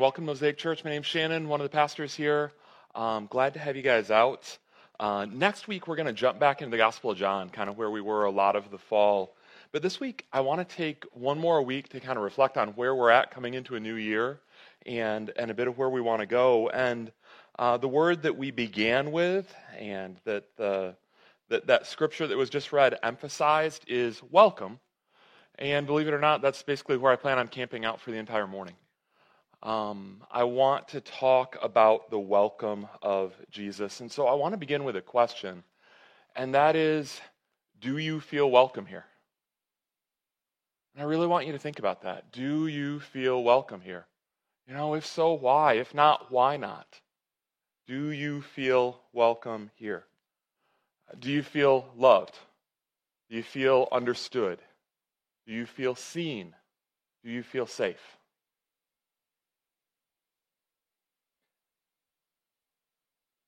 Welcome, Mosaic Church. My name's Shannon, one of the pastors here. Glad to have you guys out. Next week, we're going to jump back into the Gospel of John, kind of where we were a lot of the fall. But this week, I want to take one more week to kind of reflect on where we're at coming into a new year and a bit of where we want to go. And the word that we began with and that scripture that was just read emphasized is welcome. And believe it or not, that's basically where I plan on camping out for the entire morning. I want to talk about the welcome of Jesus. And so I want to begin with a question, and that is, do you feel welcome here? And I really want you to think about that. Do you feel welcome here? You know, if so, why? If not, why not? Do you feel welcome here? Do you feel loved? Do you feel understood? Do you feel seen? Do you feel safe?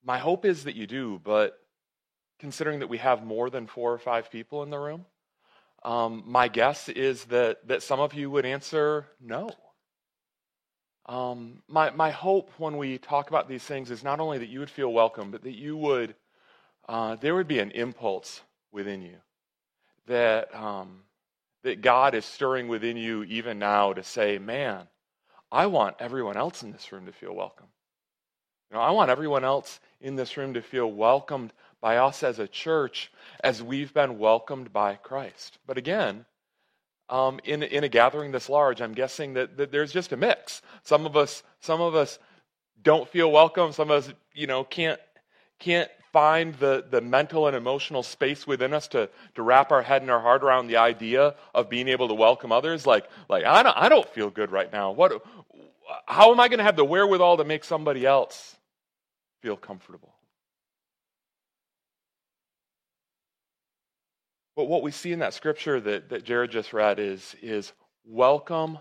My hope is that you do, but considering that we have more than 4 or 5 people in the room, my guess is that some of you would answer no. My hope when we talk about these things is not only that you would feel welcome, but that you would, there would be an impulse within you, that God is stirring within you even now to say, man, I want everyone else in this room to feel welcome. You know, I want everyone else in this room to feel welcomed by us as a church as we've been welcomed by Christ. But again, in a gathering this large, I'm guessing that there's just a mix. Some of us don't feel welcome. Some of us, you know, can't find the mental and emotional space within us to wrap our head and our heart around the idea of being able to welcome others. Like I don't feel good right now. How am I going to have the wherewithal to make somebody else feel comfortable? But what we see in that scripture that Jared just read is welcome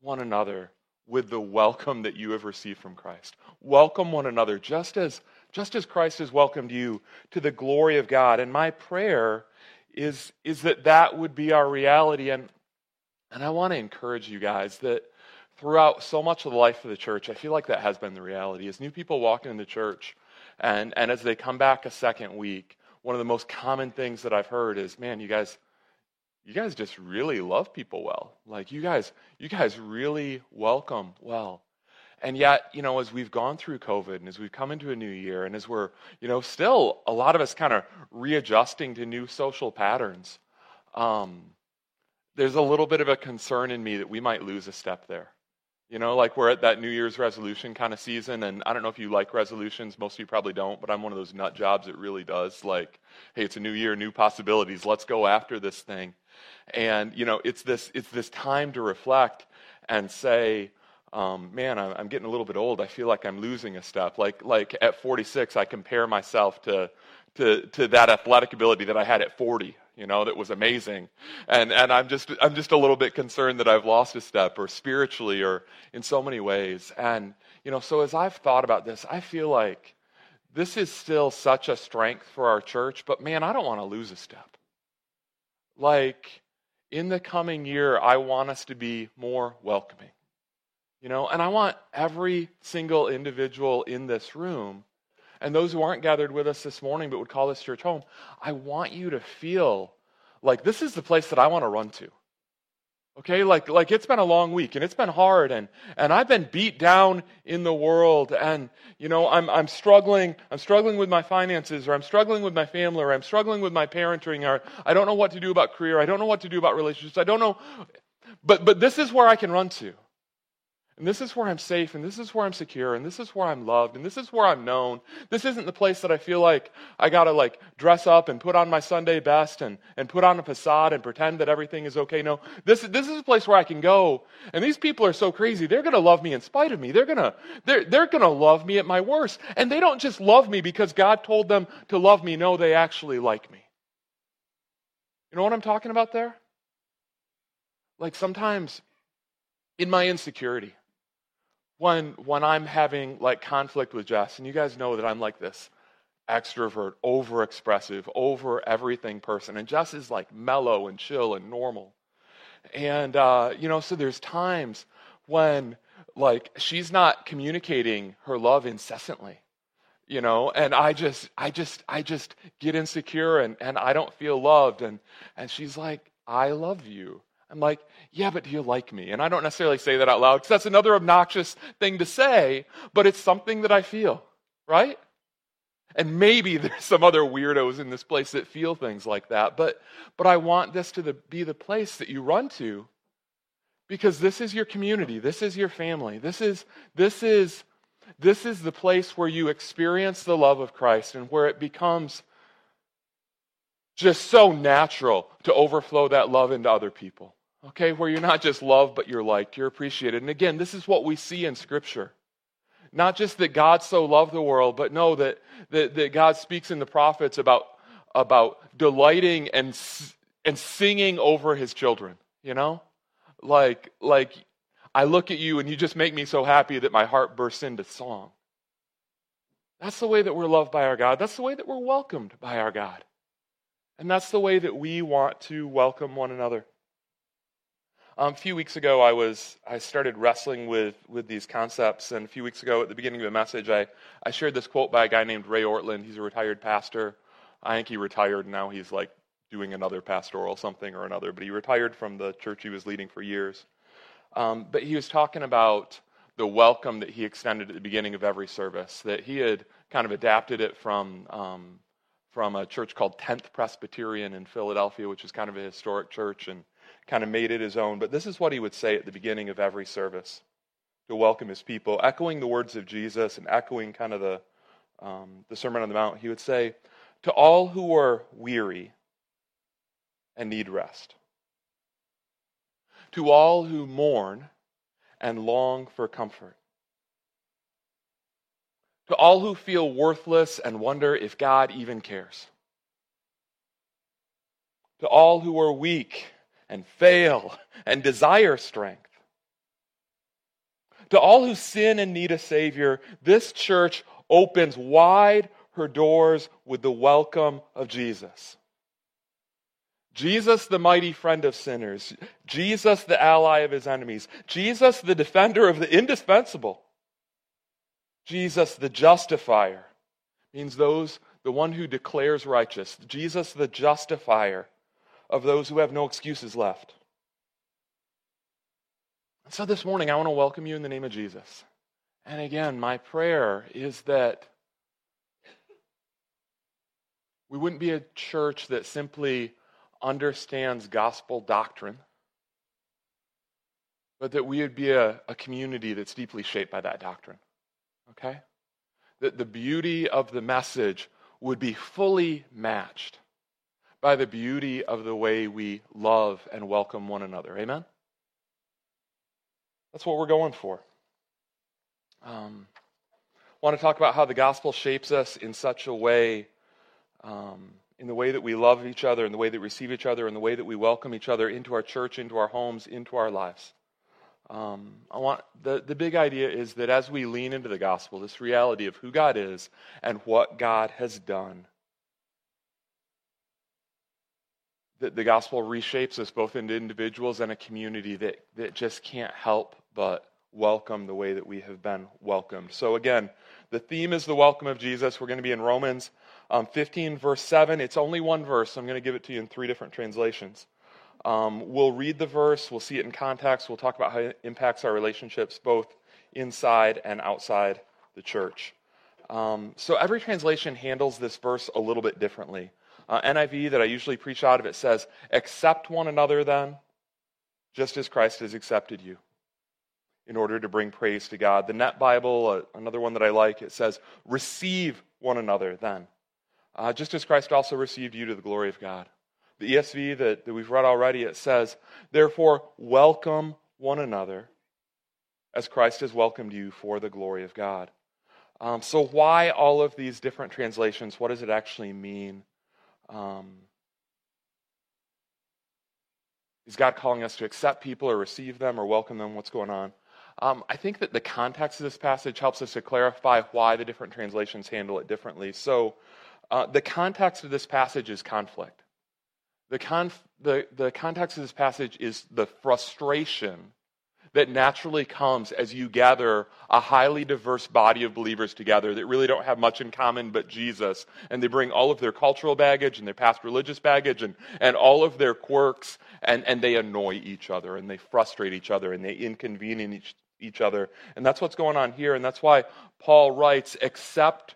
one another with the welcome that you have received from Christ. Welcome one another just as Christ has welcomed you to the glory of God. And my prayer is that would be our reality. And I want to encourage you guys that throughout so much of the life of the church, I feel like that has been the reality. As new people walk into the church, and as they come back a second week, one of the most common things that I've heard is, man, you guys just really love people well. Like, you guys really welcome well. And yet, you know, as we've gone through COVID and as we've come into a new year and as we're, you know, still a lot of us kind of readjusting to new social patterns, there's a little bit of a concern in me that we might lose a step there. You know, like we're at that New Year's resolution kind of season, and I don't know if you like resolutions. Most of you probably don't, but I'm one of those nut jobs that really does. Like, hey, it's a new year, new possibilities. Let's go after this thing. And, you know, it's this time to reflect and say, man, I'm getting a little bit old. I feel like I'm losing a step. Like at 46, I compare myself to that athletic ability that I had at 40. You know, that was amazing. And I'm just a little bit concerned that I've lost a step, or spiritually, or in so many ways. And, you know, so as I've thought about this, I feel like this is still such a strength for our church, but man, I don't want to lose a step. Like, in the coming year, I want us to be more welcoming. You know, and I want every single individual in this room, and those who aren't gathered with us this morning but would call this church home, I want you to feel like this is the place that I want to run to. Okay, like it's been a long week and it's been hard and I've been beat down in the world, and you know, I'm struggling with my finances, or I'm struggling with my family, or I'm struggling with my parenting, or I don't know what to do about career, I don't know what to do about relationships, I don't know, but this is where I can run to. And this is where I'm safe, and this is where I'm secure, and this is where I'm loved, and this is where I'm known. This isn't the place that I feel like I gotta like dress up and put on my Sunday best and put on a facade and pretend that everything is okay. No, this is a place where I can go. And these people are so crazy, they're gonna love me in spite of me. They're gonna love me at my worst. And they don't just love me because God told them to love me. No, they actually like me. You know what I'm talking about there? Like, sometimes in my insecurity, when I'm having like conflict with Jess, and you guys know that I'm like this extrovert, over-expressive, over-everything person, and Jess is like mellow and chill and normal. And, you know, so there's times when like she's not communicating her love incessantly, you know, and I just get insecure and I don't feel loved. And she's like, I love you. I'm like, yeah, but do you like me? And I don't necessarily say that out loud because that's another obnoxious thing to say, but it's something that I feel, right? And maybe there's some other weirdos in this place that feel things like that, but I want this to be the place that you run to, because this is your community, this is your family, this is the place where you experience the love of Christ and where it becomes just so natural to overflow that love into other people. Okay, where you're not just loved, but you're liked, you're appreciated. And again, this is what we see in Scripture. Not just that God so loved the world, but know that God speaks in the prophets about delighting and singing over his children, you know? Like I look at you and you just make me so happy that my heart bursts into song. That's the way that we're loved by our God. That's the way that we're welcomed by our God. And that's the way that we want to welcome one another. A few weeks ago, I started wrestling with these concepts, and a few weeks ago at the beginning of the message, I shared this quote by a guy named Ray Ortlund. He's a retired pastor. I think he retired, and now he's like doing another pastoral something or another, but he retired from the church he was leading for years. But he was talking about the welcome that he extended at the beginning of every service, that he had kind of adapted it from a church called Tenth Presbyterian in Philadelphia, which is kind of a historic church, and kind of made it his own. But this is what he would say at the beginning of every service to welcome his people, echoing the words of Jesus and echoing kind of the Sermon on the Mount. He would say, "To all who are weary and need rest, to all who mourn and long for comfort, to all who feel worthless and wonder if God even cares, to all who are weak and fail and desire strength, to all who sin and need a Savior, this church opens wide her doors with the welcome of Jesus. Jesus, the mighty friend of sinners. Jesus, the ally of his enemies. Jesus, the defender of the indispensable. Jesus, the justifier," means those, the one who declares righteous. Jesus, the justifier of those who have no excuses left. And so this morning, I want to welcome you in the name of Jesus. And again, my prayer is that we wouldn't be a church that simply understands gospel doctrine, but that we would be a community that's deeply shaped by that doctrine. Okay? That the beauty of the message would be fully matched by the beauty of the way we love and welcome one another. Amen? That's what we're going for. I want to talk about how the gospel shapes us in such a way, in the way that we love each other, in the way that we receive each other, in the way that we welcome each other into our church, into our homes, into our lives. The big idea is that as we lean into the gospel, this reality of who God is and what God has done, that the gospel reshapes us both into individuals and a community that just can't help but welcome the way that we have been welcomed. So again, the theme is the welcome of Jesus. We're going to be in Romans 15, verse 7. It's only one verse, so I'm going to give it to you in three different translations. We'll read the verse, we'll see it in context, we'll talk about how it impacts our relationships both inside and outside the church. So every translation handles this verse a little bit differently. NIV that I usually preach out of, it says, "Accept one another then, just as Christ has accepted you, in order to bring praise to God." The Net Bible, another one that I like, it says, "Receive one another then, just as Christ also received you to the glory of God." The ESV that we've read already, it says, "Therefore, welcome one another as Christ has welcomed you for the glory of God." So why all of these different translations? What does it actually mean? Is God calling us to accept people or receive them or welcome them? What's going on? I think that the context of this passage helps us to clarify why the different translations handle it differently. So the context of this passage is conflict. The context of this passage is the frustration that naturally comes as you gather a highly diverse body of believers together that really don't have much in common but Jesus. And they bring all of their cultural baggage and their past religious baggage and all of their quirks, and they annoy each other and they frustrate each other and they inconvenience each other. And that's what's going on here. And that's why Paul writes, except,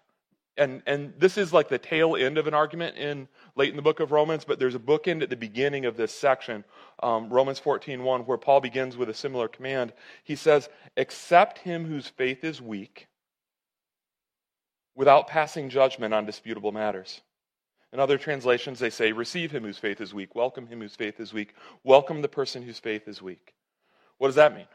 and this is like the tail end of an argument in late in the book of Romans, but there's a bookend at the beginning of this section, Romans 14:1, where Paul begins with a similar command. He says, except him whose faith is weak, without passing judgment on disputable matters. In other translations, they say, receive him whose faith is weak, welcome him whose faith is weak, welcome the person whose faith is weak. What does that mean?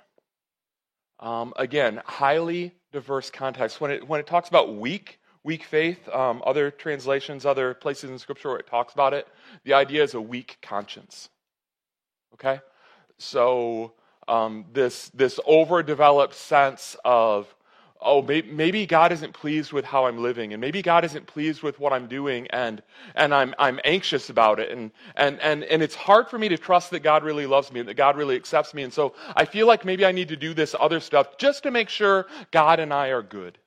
Again, highly diverse context. When it talks about weak faith, other translations, other places in Scripture where it talks about it, the idea is a weak conscience. Okay? So this overdeveloped sense of, oh, maybe God isn't pleased with how I'm living, and maybe God isn't pleased with what I'm doing, and I'm anxious about it, and it's hard for me to trust that God really loves me and that God really accepts me, and so I feel like maybe I need to do this other stuff just to make sure God and I are good.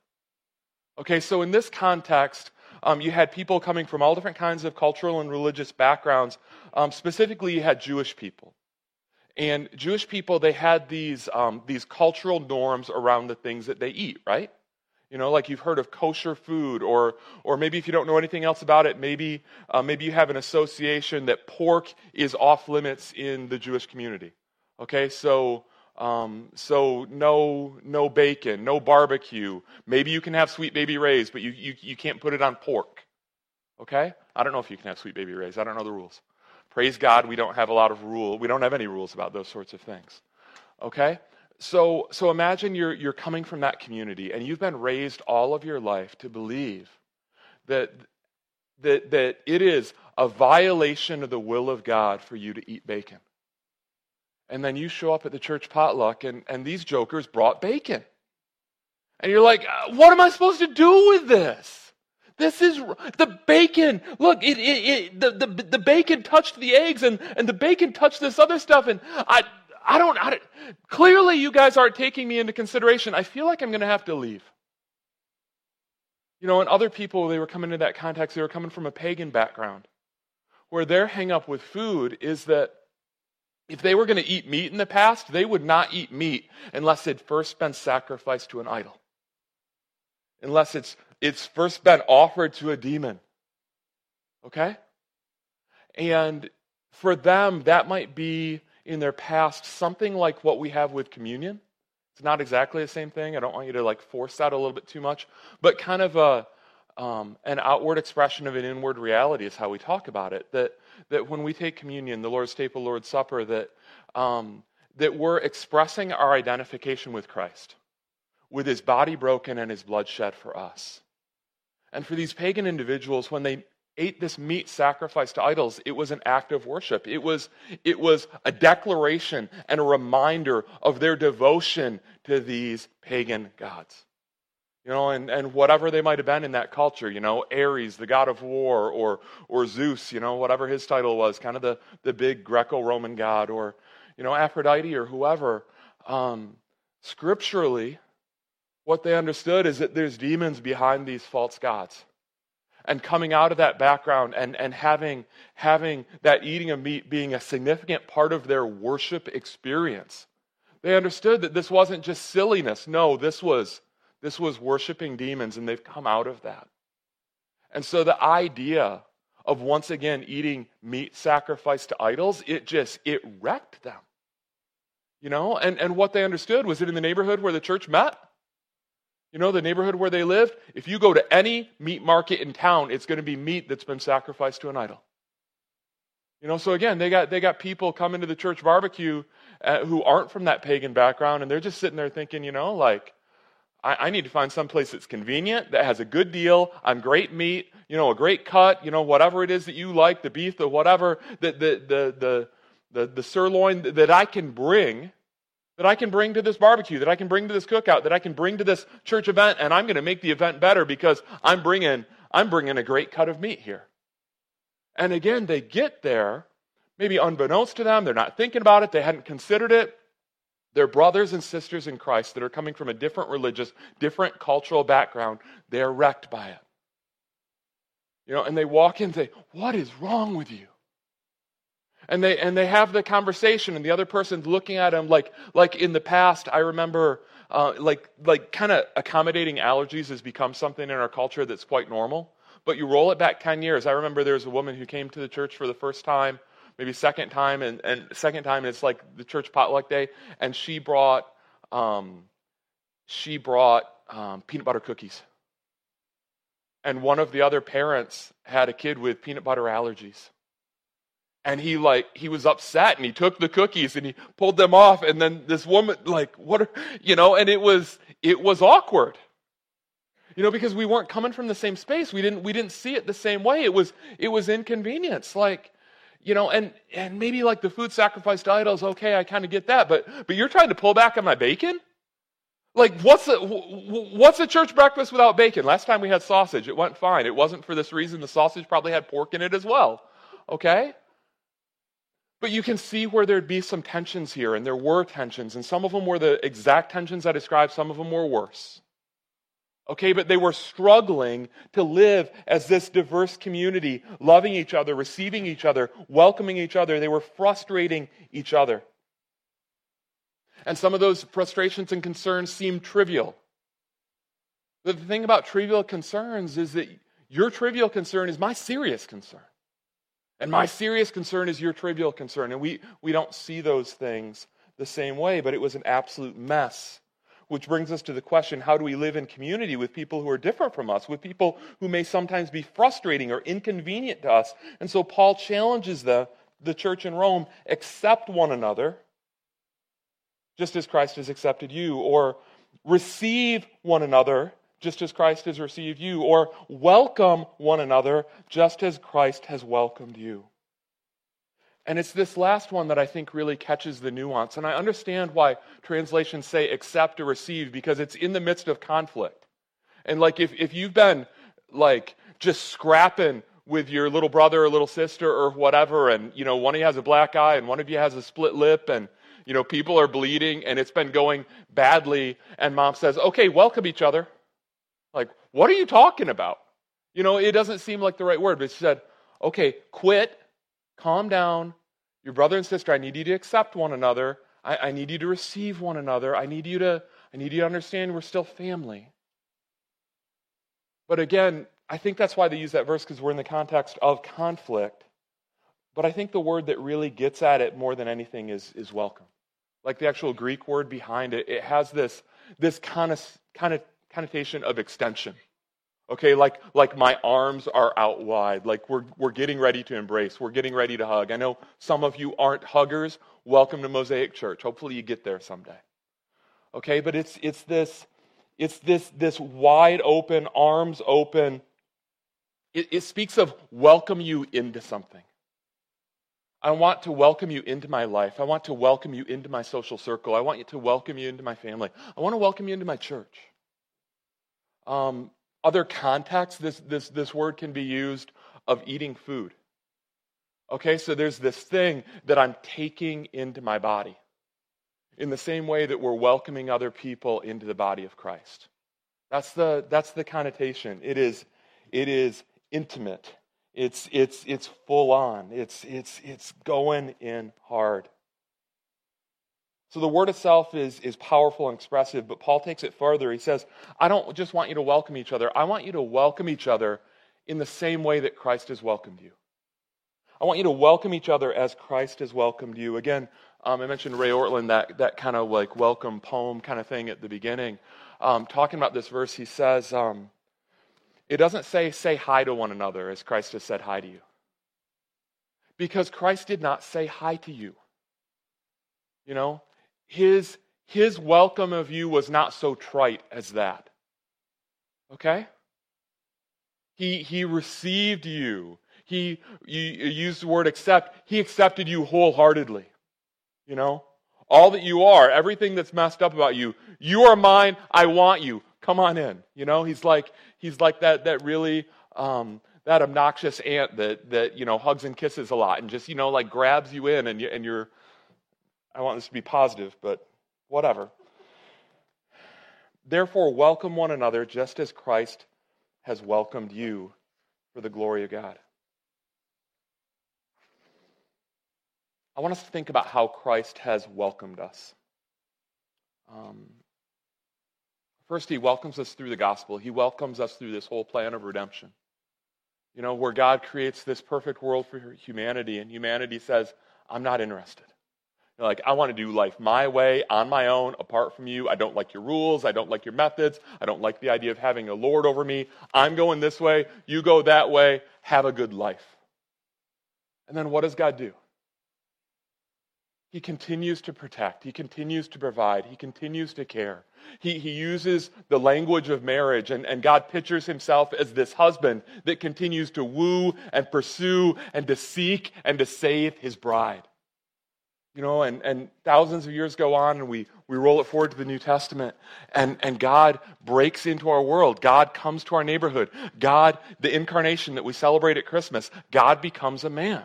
Okay, so in this context, you had people coming from all different kinds of cultural and religious backgrounds. Specifically, you had Jewish people. And Jewish people, they had these cultural norms around the things that they eat, right? You know, like you've heard of kosher food, or maybe if you don't know anything else about it, maybe you have an association that pork is off limits in the Jewish community. Okay, so no bacon, no barbecue. Maybe you can have Sweet Baby Ray's, but you can't put it on pork. Okay, I don't know if you can have Sweet Baby Ray's. I don't know the rules. Praise God, we don't have we don't have any rules about those sorts of things. Okay? So imagine you're coming from that community and you've been raised all of your life to believe that it is a violation of the will of God for you to eat bacon. And then you show up at the church potluck and these jokers brought bacon. And you're like, what am I supposed to do with this? This is the bacon. Look, the bacon touched the eggs, and the bacon touched this other stuff, and I don't clearly you guys aren't taking me into consideration. I feel like I'm going to have to leave. You know, and other people, they were coming into that context, they were coming from a pagan background, where their hang up with food is that if they were going to eat meat in the past, they would not eat meat unless it'd first been sacrificed to an idol. Unless it's first been offered to a demon, okay? And for them, that might be in their past something like what we have with communion. It's not exactly the same thing. I don't want you to like force that a little bit too much, but kind of an outward expression of an inward reality is how we talk about it. That when we take communion, the Lord's table, Lord's supper, that we're expressing our identification with Christ, with his body broken and his blood shed for us. And for these pagan individuals, when they ate this meat sacrificed to idols, it was an act of worship. It was a declaration and a reminder of their devotion to these pagan gods. You know, and whatever they might have been in that culture, you know, Ares, the god of war, or Zeus, you know, whatever his title was, kind of the big Greco-Roman god, or, you know, Aphrodite or whoever. Scripturally, what they understood is that there's demons behind these false gods. And coming out of that background and having that eating of meat being a significant part of their worship experience, they understood that this wasn't just silliness. No, this was worshiping demons, and they've come out of that. And so the idea of once again eating meat sacrificed to idols, it wrecked them. You know, and what they understood was that in the neighborhood where the church met, you know, the neighborhood where they lived, if you go to any meat market in town, it's going to be meat that's been sacrificed to an idol. You know, so again, they got people coming to the church barbecue who aren't from that pagan background, and they're just sitting there thinking, you know, like, I need to find some place that's convenient, that has a good deal on great meat, you know, a great cut, you know, whatever it is that you like, the beef, the whatever, the sirloin that I can bring, that I can bring to this barbecue, that I can bring to this cookout, that I can bring to this church event, and I'm going to make the event better because I'm bringing a great cut of meat here. And again, they get there, maybe unbeknownst to them, they're not thinking about it, they hadn't considered it, They're brothers and sisters in Christ that are coming from a different religious, different cultural background. They're wrecked by it. You know, and they walk in and say, "What is wrong with you?" And they have the conversation, and the other person's looking at them like in the past. I remember like kind of accommodating allergies has become something in our culture that's quite normal. But you roll it back 10 years. I remember there was a woman who came to the church for the first time, maybe second time, and it's like the church potluck day, and she brought peanut butter cookies. And one of the other parents had a kid with peanut butter allergies. And he was upset, and he took the cookies and he pulled them off, and then this woman, and it was awkward. You know, because we weren't coming from the same space. We didn't see it the same way. It was inconvenience. And maybe like the food sacrificed to idols, okay, I kind of get that, but you're trying to pull back on my bacon? Like, what's a church breakfast without bacon? Last time we had sausage, it went fine. It wasn't for this reason. The sausage probably had pork in it as well, okay? But you can see where there'd be some tensions here, and there were tensions, and some of them were the exact tensions I described, some of them were worse. Okay, but they were struggling to live as this diverse community, loving each other, receiving each other, welcoming each other. They were frustrating each other. And some of those frustrations and concerns seem trivial. The thing about trivial concerns is that your trivial concern is my serious concern. And my serious concern is your trivial concern. And we don't see those things the same way, but it was an absolute mess. Which brings us to the question, how do we live in community with people who are different from us, with people who may sometimes be frustrating or inconvenient to us? And so Paul challenges the church in Rome, accept one another, just as Christ has accepted you, or receive one another, just as Christ has received you, or welcome one another, just as Christ has welcomed you. And it's this last one that I think really catches the nuance. And I understand why translations say accept or receive, because it's in the midst of conflict. And like if you've been like just scrapping with your little brother or little sister or whatever, and you know, one of you has a black eye and one of you has a split lip, and you know, people are bleeding and it's been going badly, and mom says, "Okay, welcome each other." Like, what are you talking about? You know, it doesn't seem like the right word, but she said, "Okay, quit, calm down. Your brother and sister, I need you to accept one another. I need you to receive one another. I need you to understand we're still family." But again, I think that's why they use that verse, because we're in the context of conflict. But I think the word that really gets at it more than anything is welcome. Like the actual Greek word behind it, it has this kind of connotation of extension. Okay, like my arms are out wide, like we're getting ready to embrace, we're getting ready to hug. I know some of you aren't huggers. Welcome to Mosaic Church. Hopefully you get there someday. Okay, but it's this wide open, arms open. It speaks of welcome you into something. I want to welcome you into my life. I want to welcome you into my social circle. I want you to welcome you into my family. I want to welcome you into my church. Other contexts, this word can be used of eating food. Okay, so there's this thing that I'm taking into my body in the same way that we're welcoming other people into the body of Christ. That's the connotation. It is intimate. It's full on. It's going in hard. So the word itself is powerful and expressive, but Paul takes it further. He says, I don't just want you to welcome each other. I want you to welcome each other in the same way that Christ has welcomed you. I want you to welcome each other as Christ has welcomed you. Again, I mentioned Ray Ortlund, that kind of like welcome poem kind of thing at the beginning. Talking about this verse, he says, it doesn't say hi to one another as Christ has said hi to you. Because Christ did not say hi to you. You know? His welcome of you was not so trite as that. Okay? He received you. He used the word accept. He accepted you wholeheartedly. You know? All that you are, everything that's messed up about you, you are mine, I want you. Come on in. You know, he's like that really that obnoxious aunt that you know, hugs and kisses a lot and just, you know, like grabs you in, and you're I want this to be positive, but whatever. Therefore, welcome one another just as Christ has welcomed you for the glory of God. I want us to think about how Christ has welcomed us. First, he welcomes us through the gospel. He welcomes us through this whole plan of redemption. You know, where God creates this perfect world for humanity, and humanity says, I'm not interested. You're like, I want to do life my way, on my own, apart from you. I don't like your rules. I don't like your methods. I don't like the idea of having a Lord over me. I'm going this way. You go that way. Have a good life. And then what does God do? He continues to protect. He continues to provide. He continues to care. He uses the language of marriage, and God pictures himself as this husband that continues to woo and pursue and to seek and to save his bride. You know, and thousands of years go on, and we roll it forward to the New Testament, and God breaks into our world. God comes to our neighborhood. God, the incarnation that we celebrate at Christmas, God becomes a man.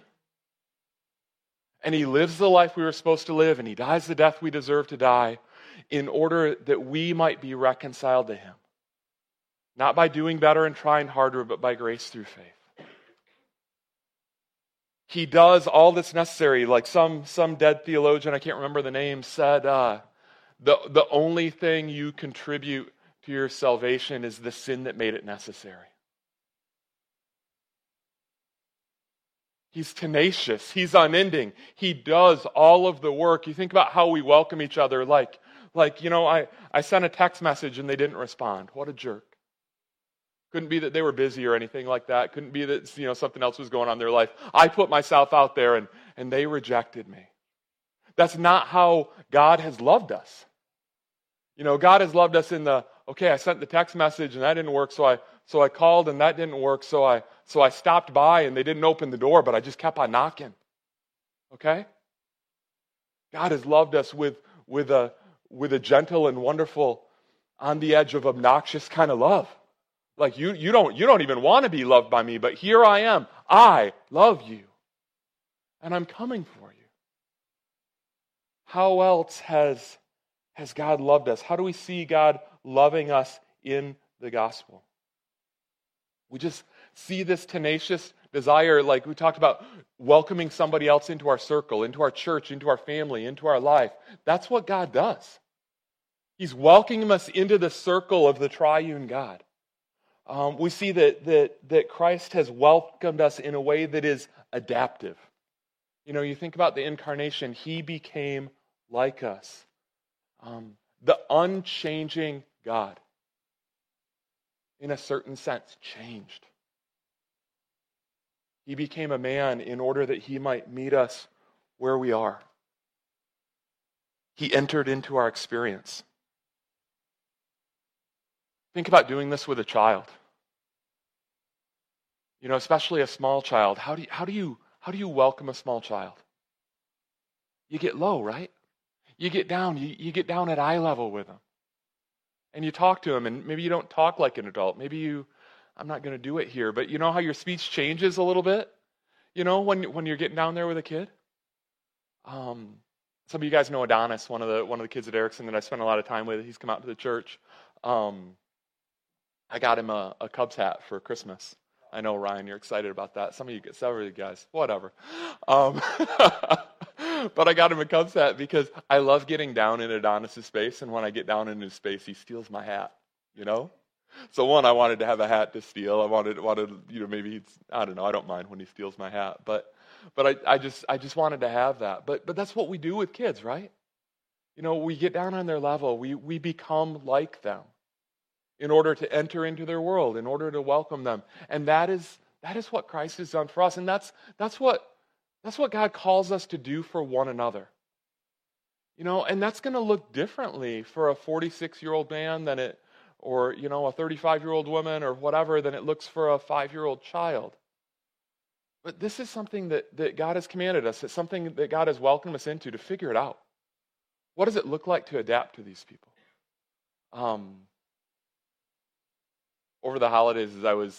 And he lives the life we were supposed to live, and he dies the death we deserve to die in order that we might be reconciled to him. Not by doing better and trying harder, but by grace through faith. He does all that's necessary. Like some dead theologian, I can't remember the name, said, the only thing you contribute to your salvation is the sin that made it necessary. He's tenacious. He's unending. He does all of the work. You think about how we welcome each other. Like you know, I sent a text message and they didn't respond. What a jerk. Couldn't be that they were busy or anything like that. Couldn't be that, you know, something else was going on in their life. I put myself out there and they rejected me. That's not how God has loved us. You know, God has loved us in the, okay, I sent the text message and that didn't work, so I called and that didn't work, so I stopped by and they didn't open the door, but I just kept on knocking. Okay? God has loved us with a gentle and wonderful, on the edge of obnoxious kind of love. Like you don't even want to be loved by me, but here I am. I love you. And I'm coming for you. How else has God loved us? How do we see God loving us in the gospel? We just see this tenacious desire, like we talked about, welcoming somebody else into our circle, into our church, into our family, into our life. That's what God does. He's welcoming us into the circle of the triune God. We see that Christ has welcomed us in a way that is adaptive. You know, you think about the incarnation. He became like us. The unchanging God, in a certain sense, changed. He became a man in order that he might meet us where we are. He entered into our experience. Think about doing this with a child. You know, especially a small child. How do you welcome a small child? You get low, right? You get down. You get down at eye level with them. And you talk to him, and maybe you don't talk like an adult. Maybe you, I'm not going to do it here, but you know how your speech changes a little bit? You know, when you're getting down there with a kid? Some of you guys know Adonis, one of the kids at Erickson that I spent a lot of time with. He's come out to the church. I got him a Cubs hat for Christmas. I know, Ryan, you're excited about that. Several of you guys, whatever. But I got him a Cubs hat because I love getting down in Adonis' space, and when I get down in his space, he steals my hat, you know? So one, I wanted to have a hat to steal. I wanted you know, maybe it's, I don't know, I don't mind when he steals my hat, but I just wanted to have that. But that's what we do with kids, right? You know, we get down on their level, we become like them in order to enter into their world, in order to welcome them. And that is what Christ has done for us, and that's what God calls us to do for one another. You know, and that's going to look differently for a 46-year-old man than it, or, you know, a 35-year-old woman or whatever, than it looks for a 5-year-old child. But this is something that God has commanded us. It's something that God has welcomed us into, to figure it out. What does it look like to adapt to these people? Over the holidays, as I was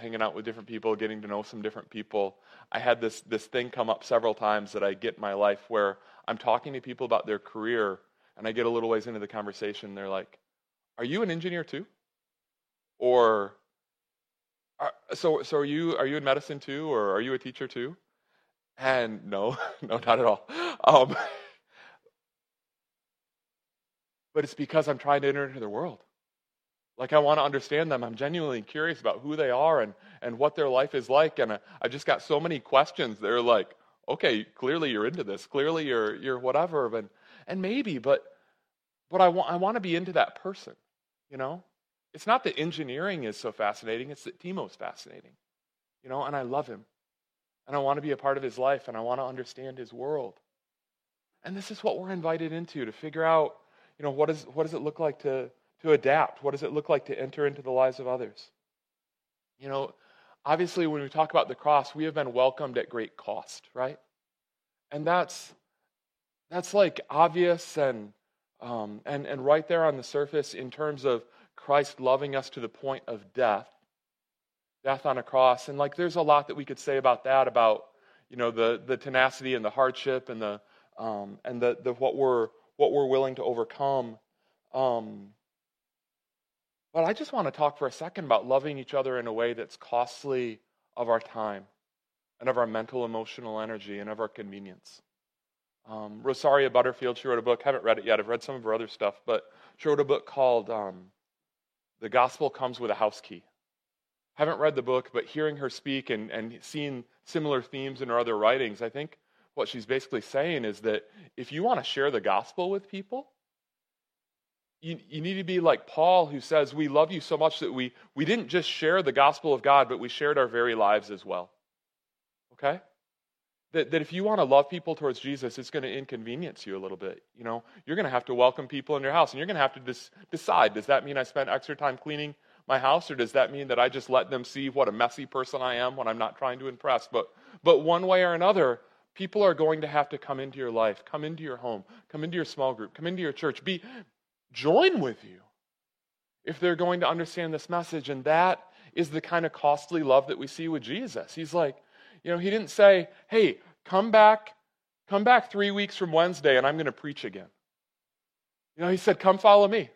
hanging out with different people, getting to know some different people, I had this thing come up several times that I get in my life where I'm talking to people about their career, and I get a little ways into the conversation, they're like, are you an engineer too? Or, are you in medicine too? Or are you a teacher too? And no, not at all. But it's because I'm trying to enter into their world. Like, I want to understand them. I'm genuinely curious about who they are and what their life is like. And I just got so many questions. They're like, okay, clearly you're into this. Clearly you're whatever. And maybe, but I want to be into that person, you know? It's not that engineering is so fascinating. It's that Timo's fascinating, you know? And I love him. And I want to be a part of his life. And I want to understand his world. And this is what we're invited into, to figure out, you know, what does it look like to adapt? What does it look like to enter into the lives of others? You know, obviously when we talk about the cross, we have been welcomed at great cost, right? And that's like obvious and right there on the surface in terms of Christ loving us to the point of death on a cross. And like, there's a lot that we could say about that, about, you know, the tenacity and the hardship and the what we're willing to overcome. But I just want to talk for a second about loving each other in a way that's costly of our time and of our mental, emotional energy and of our convenience. Rosaria Butterfield, she wrote a book. I haven't read it yet. I've read some of her other stuff, but she wrote a book called The Gospel Comes with a House Key. I haven't read the book, but hearing her speak and seeing similar themes in her other writings, I think what she's basically saying is that if you want to share the gospel with people, you need to be like Paul, who says, we love you so much that we didn't just share the gospel of God, but we shared our very lives as well. Okay? That if you want to love people towards Jesus, it's going to inconvenience you a little bit. You know, you're going to have to welcome people in your house, and you're going to have to decide, does that mean I spent extra time cleaning my house, or does that mean that I just let them see what a messy person I am when I'm not trying to impress? But one way or another, people are going to have to come into your life, come into your home, come into your small group, come into your church, join with you if they're going to understand this message. And that is the kind of costly love that we see with Jesus. He's like, you know, he didn't say, hey, come back 3 weeks from Wednesday and I'm going to preach again. You know, he said, come follow me.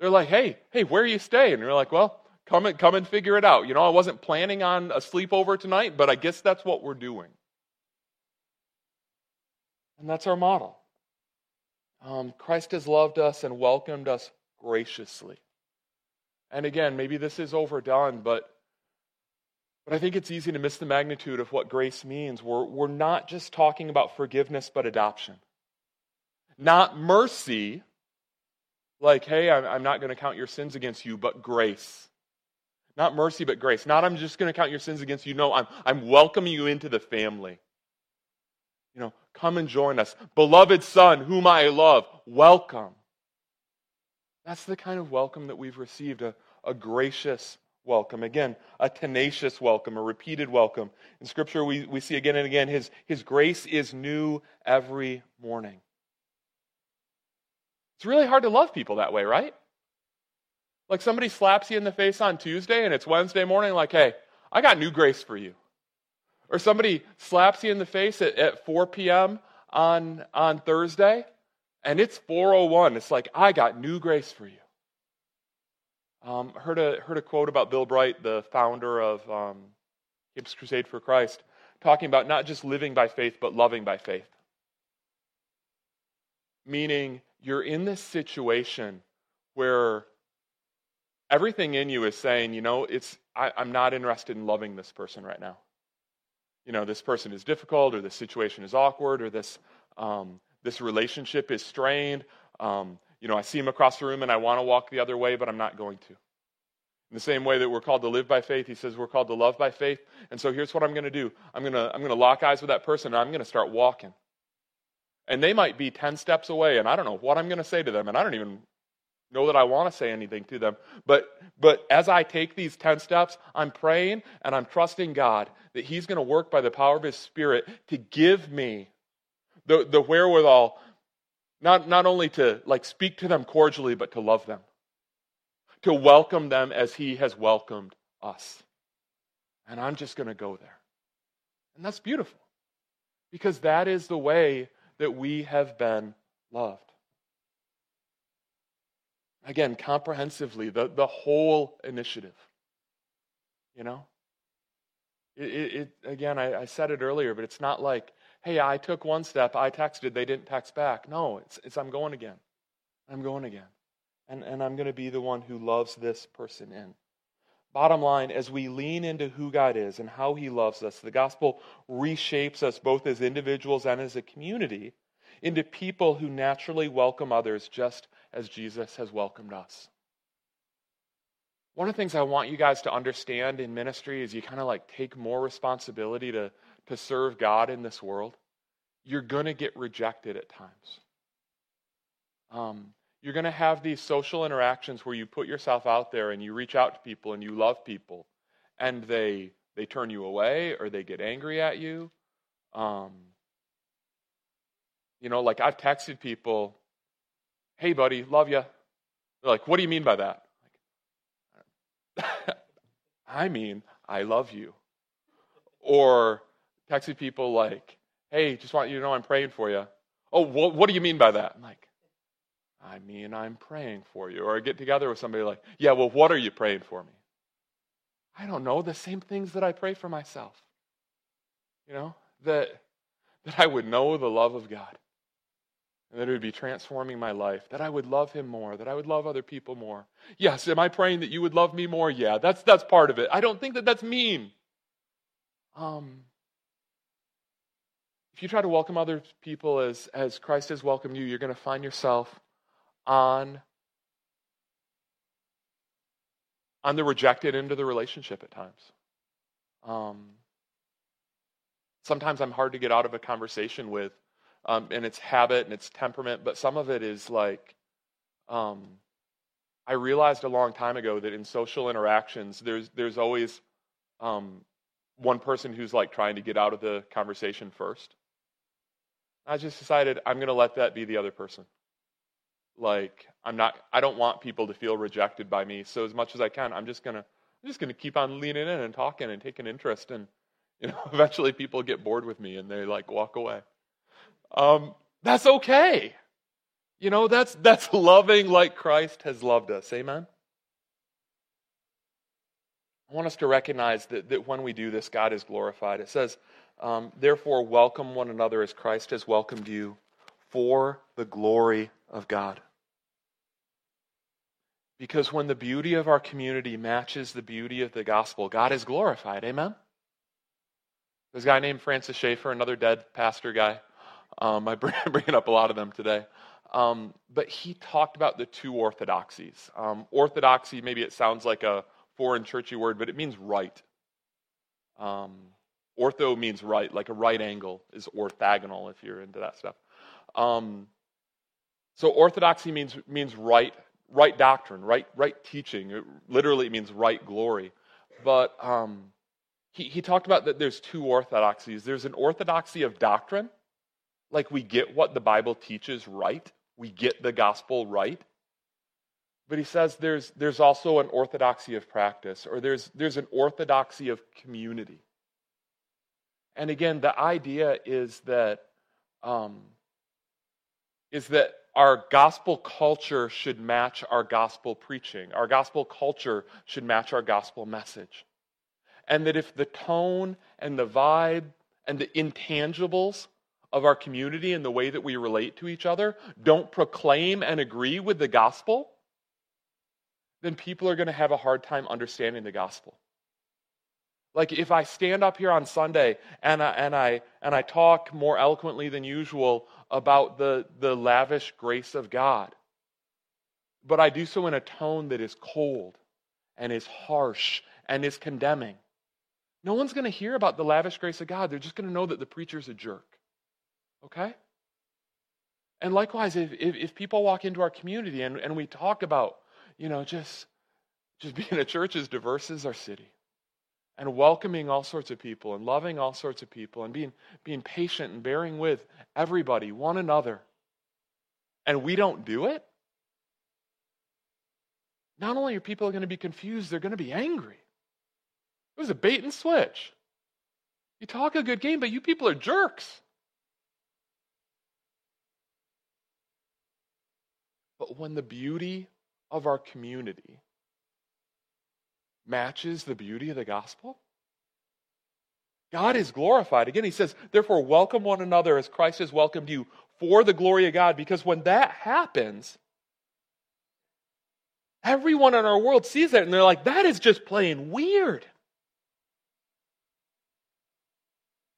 They're like, hey, where are you staying? And you're like, well, come and figure it out. You know, I wasn't planning on a sleepover tonight, but I guess that's what we're doing. And that's our model. Christ has loved us and welcomed us graciously. And again, maybe this is overdone, but I think it's easy to miss the magnitude of what grace means. We're not just talking about forgiveness, but adoption. Not mercy, like, hey, I'm not going to count your sins against you, but grace. Not mercy, but grace. Not I'm just going to count your sins against you. No, I'm welcoming you into the family. You know, come and join us. Beloved Son, whom I love, welcome. That's the kind of welcome that we've received, a gracious welcome. Again, a tenacious welcome, a repeated welcome. In Scripture, we see again and again, His grace is new every morning. It's really hard to love people that way, right? Like somebody slaps you in the face on Tuesday and it's Wednesday morning, like, hey, I got new grace for you. Or somebody slaps you in the face at 4 p.m. on Thursday, and it's 4:01. It's like, I got new grace for you. Heard a quote about Bill Bright, the founder of Campus Crusade for Christ, talking about not just living by faith, but loving by faith. Meaning, you're in this situation where everything in you is saying, you know, I'm not interested in loving this person right now. You know, this person is difficult, or this situation is awkward, or this relationship is strained. You know, I see him across the room and I want to walk the other way, but I'm not going to. In the same way that we're called to live by faith, he says we're called to love by faith. And so here's what I'm going to do. I'm going to lock eyes with that person, and I'm going to start walking. And they might be 10 steps away, and I don't know what I'm going to say to them, and I don't even know that I want to say anything to them. But as I take these 10 steps, I'm praying and I'm trusting God that He's going to work by the power of His Spirit to give me the wherewithal, not only to like speak to them cordially, but to love them, to welcome them as He has welcomed us. And I'm just going to go there. And that's beautiful, because that is the way that we have been loved. Again, comprehensively, the whole initiative. You know? I said it earlier, but it's not like, hey, I took one step, I texted, they didn't text back. No, it's I'm going again. I'm going again. And I'm going to be the one who loves this person in. Bottom line, as we lean into who God is and how he loves us, the gospel reshapes us both as individuals and as a community into people who naturally welcome others just as Jesus has welcomed us. One of the things I want you guys to understand in ministry is you kind of like take more responsibility to serve God in this world. You're going to get rejected at times. You're going to have these social interactions where you put yourself out there and you reach out to people and you love people, and they turn you away or they get angry at you. Like I've texted people, "Hey, buddy, love ya." They're like, "What do you mean by that?" Like, I mean, I love you. Or texted people like, "Hey, just want you to know I'm praying for you." "Oh, what do you mean by that?" I'm like, "I mean, I'm praying for you." Or I get together with somebody like, "Yeah, well, what are you praying for me?" I don't know, the same things that I pray for myself. You know, that I would know the love of God. And that it would be transforming my life. That I would love him more. That I would love other people more. Yes, am I praying that you would love me more? Yeah, that's part of it. I don't think that that's mean. If you try to welcome other people as Christ has welcomed you, you're going to find yourself on the rejected end of the relationship at times. Sometimes I'm hard to get out of a conversation with, and it's habit and it's temperament, but some of it is like, I realized a long time ago that in social interactions, there's always one person who's like trying to get out of the conversation first. I just decided I'm going to let that be the other person. Like I don't want people to feel rejected by me. So as much as I can, I'm just gonna keep on leaning in and talking and taking interest. And eventually people get bored with me and they like walk away. That's okay. That's loving like Christ has loved us. Amen. I want us to recognize that when we do this, God is glorified. It says, therefore, welcome one another as Christ has welcomed you for the glory of God. Because when the beauty of our community matches the beauty of the gospel, God is glorified. Amen? There's a guy named Francis Schaeffer, another dead pastor guy. I'm bringing up a lot of them today. But he talked about the two orthodoxies. Orthodoxy, maybe it sounds like a foreign churchy word, but it means right. Ortho means right, like a right angle is orthogonal if you're into that stuff. So orthodoxy means right doctrine, right teaching. It literally means right glory. But he talked about that there's two orthodoxies. There's an orthodoxy of doctrine, like we get what the Bible teaches right. We get the gospel right. But he says there's also an orthodoxy of practice, or there's an orthodoxy of community. And again, the idea is that our gospel culture should match our gospel preaching. Our gospel culture should match our gospel message. And that if the tone and the vibe and the intangibles of our community and the way that we relate to each other don't proclaim and agree with the gospel, then people are going to have a hard time understanding the gospel. Like if I stand up here on Sunday and I talk more eloquently than usual about the lavish grace of God, but I do so in a tone that is cold and is harsh and is condemning, no one's going to hear about the lavish grace of God. They're just going to know that the preacher's a jerk. Okay? And likewise, if people walk into our community and we talk about just being a church as diverse as our city and welcoming all sorts of people and loving all sorts of people and being patient and bearing with everybody, one another, and we don't do it, not only are people going to be confused, they're going to be angry. It was a bait and switch. You talk a good game, but you people are jerks. But when the beauty of our community matches the beauty of the gospel? God is glorified. Again, he says, therefore, welcome one another as Christ has welcomed you for the glory of God. Because when that happens, everyone in our world sees that and they're like, that is just plain weird.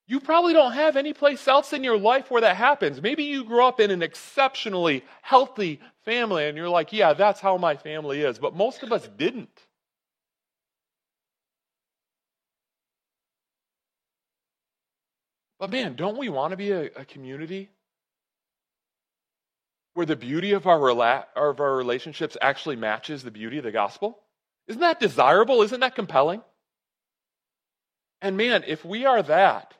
You probably don't have any place else in your life where that happens. Maybe you grew up in an exceptionally healthy family and you're like, yeah, that's how my family is. But most of us didn't. But man, don't we want to be a community where the beauty of our relationships actually matches the beauty of the gospel? Isn't that desirable? Isn't that compelling? And man, if we are that,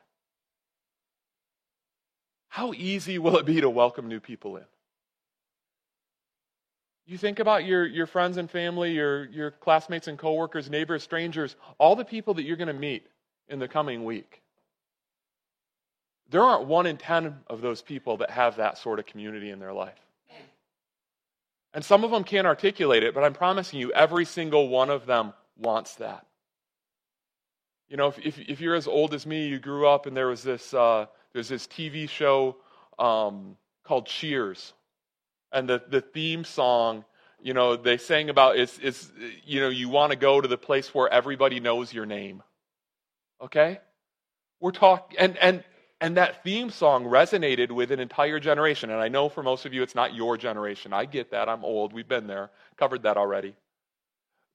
how easy will it be to welcome new people in? You think about your friends and family, your classmates and coworkers, neighbors, strangers, all the people that you're going to meet in the coming week. There aren't 1 in 10 of those people that have that sort of community in their life. And some of them can't articulate it, but I'm promising you every single one of them wants that. You know, if you're as old as me, you grew up and there was this TV show called Cheers. And the theme song, you know, they sang about it's you know, you want to go to the place where everybody knows your name. Okay? We're talking and that theme song resonated with an entire generation. And I know for most of you, it's not your generation. I get that. I'm old. We've been there. Covered that already.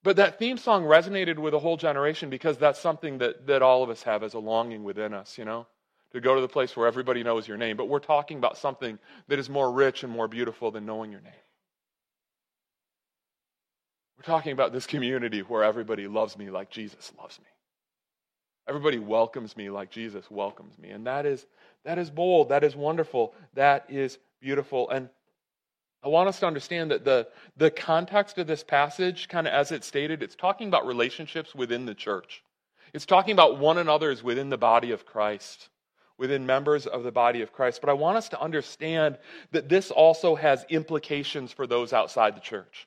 But that theme song resonated with a whole generation because that's something that all of us have as a longing within us, you know, to go to the place where everybody knows your name. But we're talking about something that is more rich and more beautiful than knowing your name. We're talking about this community where everybody loves me like Jesus loves me. Everybody welcomes me like Jesus welcomes me. And that is bold. That is wonderful. That is beautiful. And I want us to understand that the context of this passage, kind of as it's stated, it's talking about relationships within the church. It's talking about one another's within the body of Christ, within members of the body of Christ. But I want us to understand that this also has implications for those outside the church.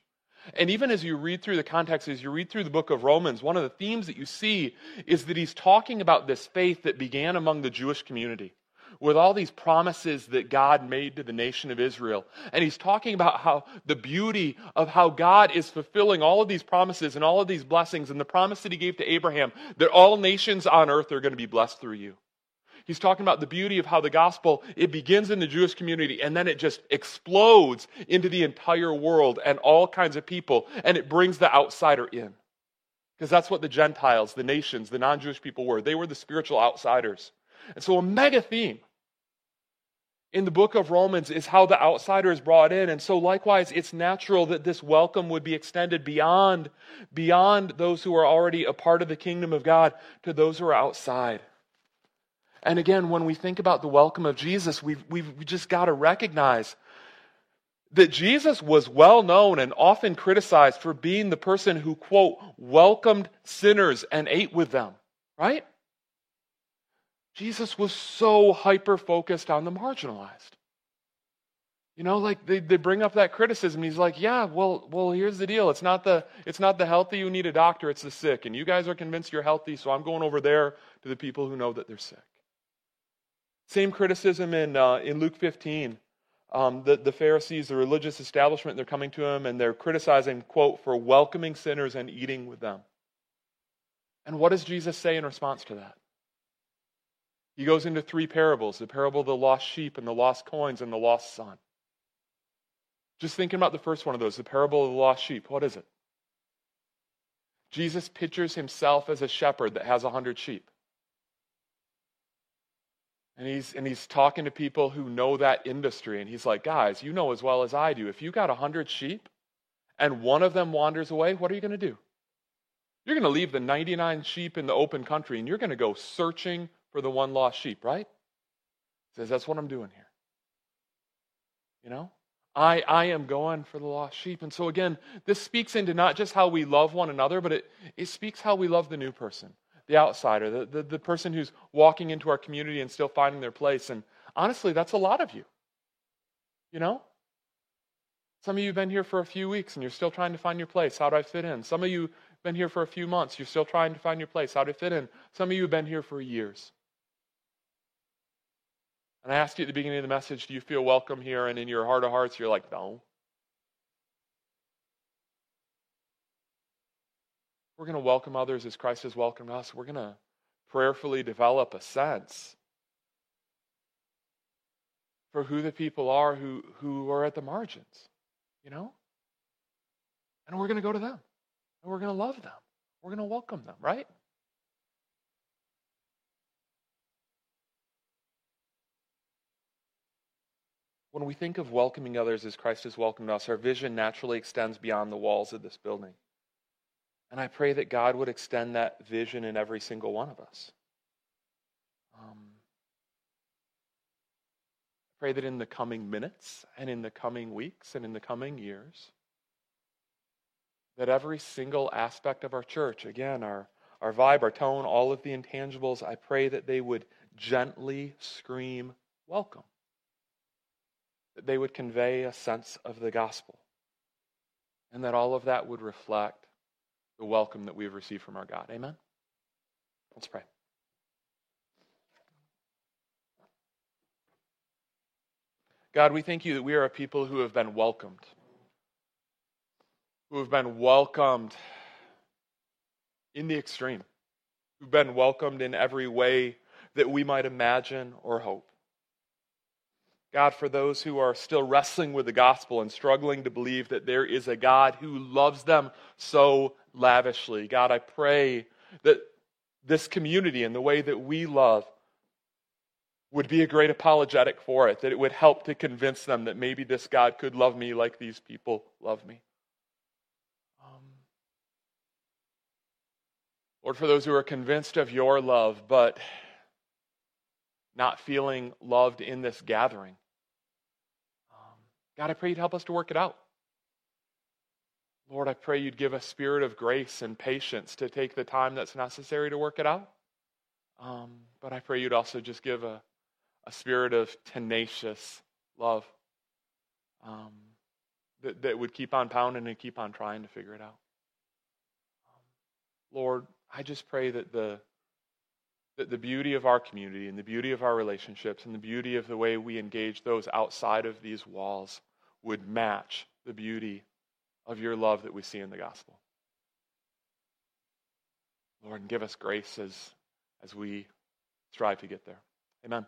And even as you read through the context, as you read through the book of Romans, one of the themes that you see is that he's talking about this faith that began among the Jewish community with all these promises that God made to the nation of Israel. And he's talking about how the beauty of how God is fulfilling all of these promises and all of these blessings and the promise that he gave to Abraham that all nations on earth are going to be blessed through you. He's talking about the beauty of how the gospel, it begins in the Jewish community and then it just explodes into the entire world and all kinds of people, and it brings the outsider in. Because that's what the Gentiles, the nations, the non-Jewish people were. They were the spiritual outsiders. And so a mega theme in the book of Romans is how the outsider is brought in. And so likewise, it's natural that this welcome would be extended beyond those who are already a part of the kingdom of God to those who are outside. And again, when we think about the welcome of Jesus, we've just got to recognize that Jesus was well known and often criticized for being the person who, quote, welcomed sinners and ate with them, right? Jesus was so hyper-focused on the marginalized. You know, like they bring up that criticism. He's like, yeah, well, here's the deal. It's not the healthy who need a doctor, it's the sick. And you guys are convinced you're healthy, so I'm going over there to the people who know that they're sick. Same criticism in Luke 15. The Pharisees, the religious establishment, they're coming to him and they're criticizing, quote, for welcoming sinners and eating with them. And what does Jesus say in response to that? He goes into 3 parables, the parable of the lost sheep and the lost coins and the lost son. Just thinking about the first one of those, the parable of the lost sheep, what is it? Jesus pictures himself as a shepherd that has 100 sheep. And he's talking to people who know that industry. And he's like, guys, you know as well as I do, if you got 100 sheep and one of them wanders away, what are you going to do? You're going to leave the 99 sheep in the open country and you're going to go searching for the one lost sheep, right? He says, that's what I'm doing here. You know? I am going for the lost sheep. And so again, this speaks into not just how we love one another, but it speaks how we love the new person, the outsider, the person who's walking into our community and still finding their place. And honestly, that's a lot of you. You know? Some of you have been here for a few weeks and you're still trying to find your place. How do I fit in? Some of you have been here for a few months. You're still trying to find your place. How do I fit in? Some of you have been here for years. And I asked you at the beginning of the message, do you feel welcome here? And in your heart of hearts, you're like, no. We're going to welcome others as Christ has welcomed us. We're going to prayerfully develop a sense for who the people are who are at the margins, you know? And we're going to go to them. And we're going to love them. We're going to welcome them, right? When we think of welcoming others as Christ has welcomed us, our vision naturally extends beyond the walls of this building. And I pray that God would extend that vision in every single one of us. I pray that in the coming minutes and in the coming weeks and in the coming years, that every single aspect of our church, again, our vibe, our tone, all of the intangibles, I pray that they would gently scream welcome. That they would convey a sense of the gospel, and that all of that would reflect the welcome that we have received from our God. Amen? Let's pray. God, we thank you that we are a people who have been welcomed, in the extreme, who've been welcomed in every way that we might imagine or hope. God, for those who are still wrestling with the gospel and struggling to believe that there is a God who loves them so lavishly, God, I pray that this community and the way that we love would be a great apologetic for it, that it would help to convince them that maybe this God could love me like these people love me. Lord, for those who are convinced of your love, but not feeling loved in this gathering, God, I pray you'd help us to work it out. Lord, I pray you'd give a spirit of grace and patience to take the time that's necessary to work it out. But I pray you'd also just give a spirit of tenacious love that would keep on pounding and keep on trying to figure it out. Lord, I just pray that the beauty of our community and the beauty of our relationships and the beauty of the way we engage those outside of these walls would match the beauty of your love that we see in the gospel. Lord, and give us grace as we strive to get there. Amen.